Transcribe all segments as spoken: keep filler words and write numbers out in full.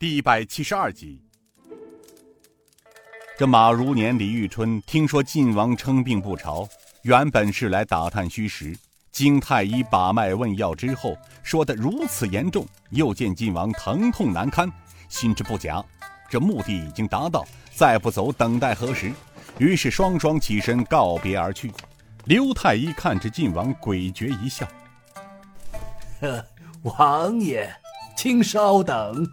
第一百七十二集。这马如年、李玉春听说晋王称病不朝，原本是来打探虚实，经太医把脉问药之后，说得如此严重，又见晋王疼痛难堪，心知不假，这目的已经达到，再不走等待何时？于是双双起身告别而去。刘太医看着晋王，诡谲一笑：“呵，王爷，请稍等。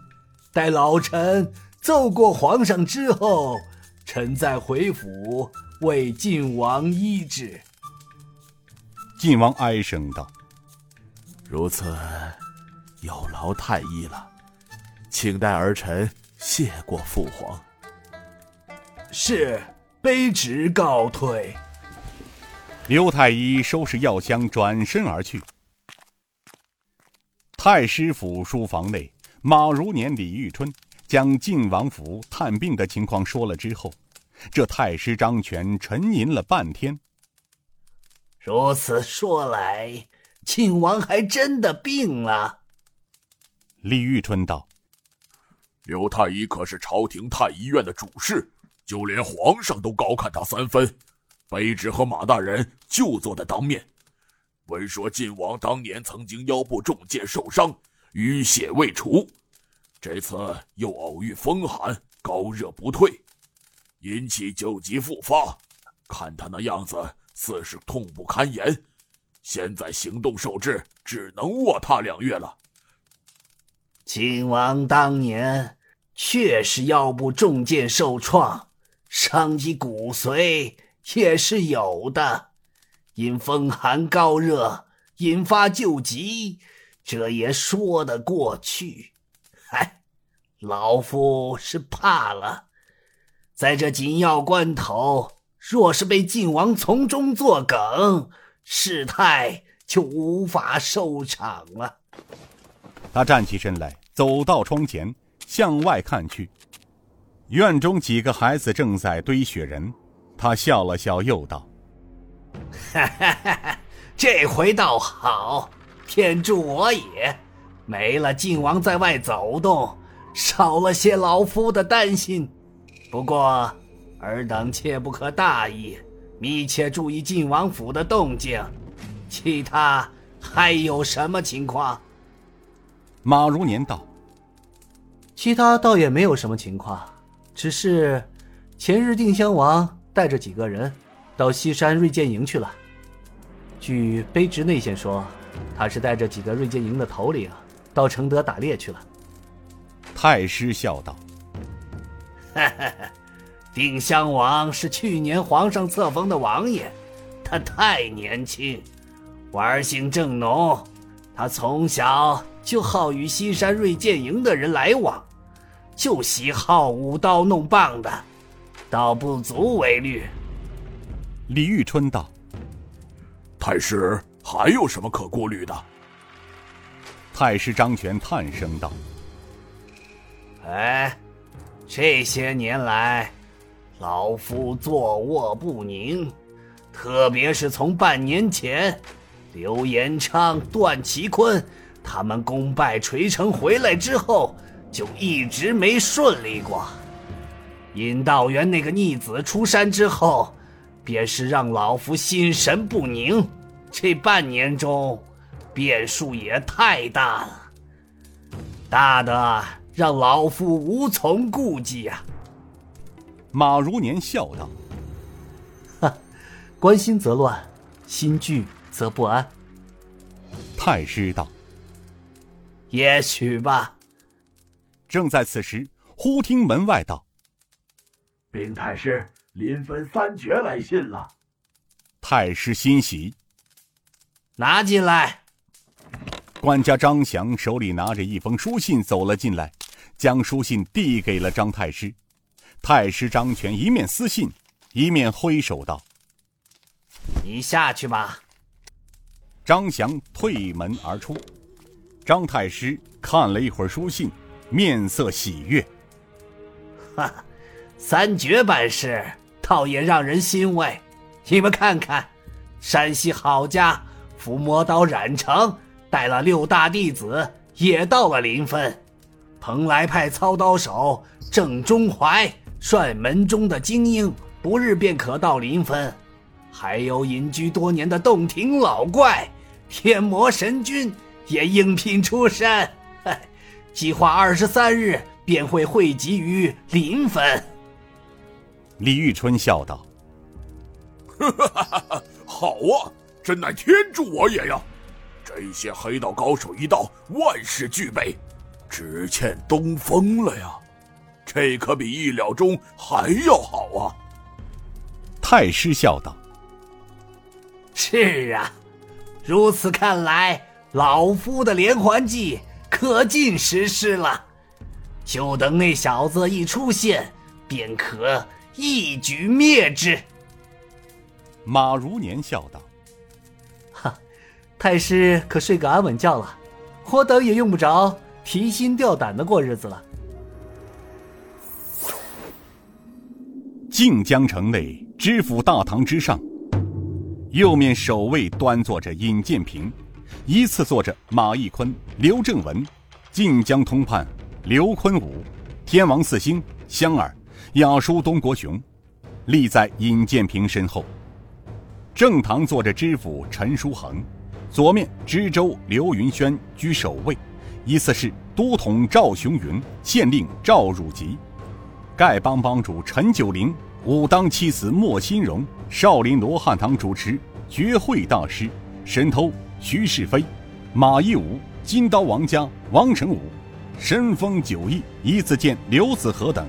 待老臣奏过皇上之后，臣再回府为晋王医治。”晋王哀声道：“如此，有劳太医了，请代儿臣谢过父皇。”“是，卑职告退。”刘太医收拾药箱，转身而去。太师府书房内，马如年、李玉春将晋王府探病的情况说了之后，这太师张全沉吟了半天。“如此说来，晋王还真的病了。”李玉春道：“刘太医可是朝廷太医院的主事，就连皇上都高看他三分。卑职和马大人就坐在当面，闻说晋王当年曾经腰部中箭受伤，淤血未除，这次又偶遇风寒，高热不退，引起旧疾复发。看他那样子，似是痛不堪言。现在行动受制，只能卧榻两月了。”“晋王当年确实腰部中箭受创，伤及骨髓也是有的，因风寒高热引发旧疾，这也说得过去。哎，老夫是怕了，在这紧要关头，若是被晋王从中作梗，事态就无法收场了。”他站起身来，走到窗前，向外看去。院中几个孩子正在堆雪人，他笑了笑，又道：“哈哈哈，这回倒好，天助我也，没了晋王在外走动，少了些老夫的担心。不过尔等切不可大意，密切注意晋王府的动静。其他还有什么情况？”马如年道：“其他倒也没有什么情况，只是前日定襄王带着几个人到西山锐剑营去了。据卑职内线说，他是带着几个锐剑营的头领到承德打猎去了。”太师笑道：“哈哈，定襄王是去年皇上册封的王爷，他太年轻，玩性正浓。他从小就好与西山锐剑营的人来往，就喜好舞刀弄棒的，倒不足为虑。”李玉春道：“太师还有什么可顾虑的？”太师张全叹声道：“哎，这些年来，老夫坐卧不宁，特别是从半年前刘延昌、段祺坤他们功败垂成回来之后，就一直没顺利过。尹道元那个逆子出山之后，便是让老夫心神不宁。这半年中，变数也太大了，大的让老夫无从顾忌啊。”马如年笑道：“哈，关心则乱，心惧则不安。”太师道：“也许吧。”正在此时，忽听门外道：“禀太师，临汾三绝来信了。”太师欣喜：“拿进来。”官家张翔手里拿着一封书信走了进来，将书信递给了张太师。太师张全一面撕信，一面挥手道：“你下去吧。”张翔退门而出。张太师看了一会儿书信，面色喜悦：“哈，三绝办事倒也让人欣慰。你们看看，山西郝家伏魔刀冉成带了六大弟子也到了临汾，蓬莱派操刀手郑中怀率门中的精英，不日便可到临汾。还有隐居多年的洞庭老怪、天魔神君也应聘出山，计划二十三日便会汇集于临汾。李玉春笑道：“好啊，真乃天助我也呀！这些黑道高手一到，万事俱备，只欠东风了呀。这可比意料中还要好啊。”太师笑道：“是啊，如此看来，老夫的连环计可尽实施了。就等那小子一出现，便可一举灭之。”马如年笑道：“哈，太师可睡个安稳觉了，我等也用不着提心吊胆的过日子了。”靖江城内知府大堂之上，右面守卫端坐着尹建平，依次坐着马义坤、刘正文、靖江通判刘坤武、天王四星、香儿、雅叔东国雄，立在尹建平身后。正堂坐着知府陈书恒，左面知州刘云轩居首位，依次是都统赵雄云、县令赵汝吉、丐帮帮主陈九龄、武当七子莫新荣、少林罗汉堂主持觉慧大师、神偷徐世飞、马义武、金刀王家王成武、神风九义，依次见刘子和等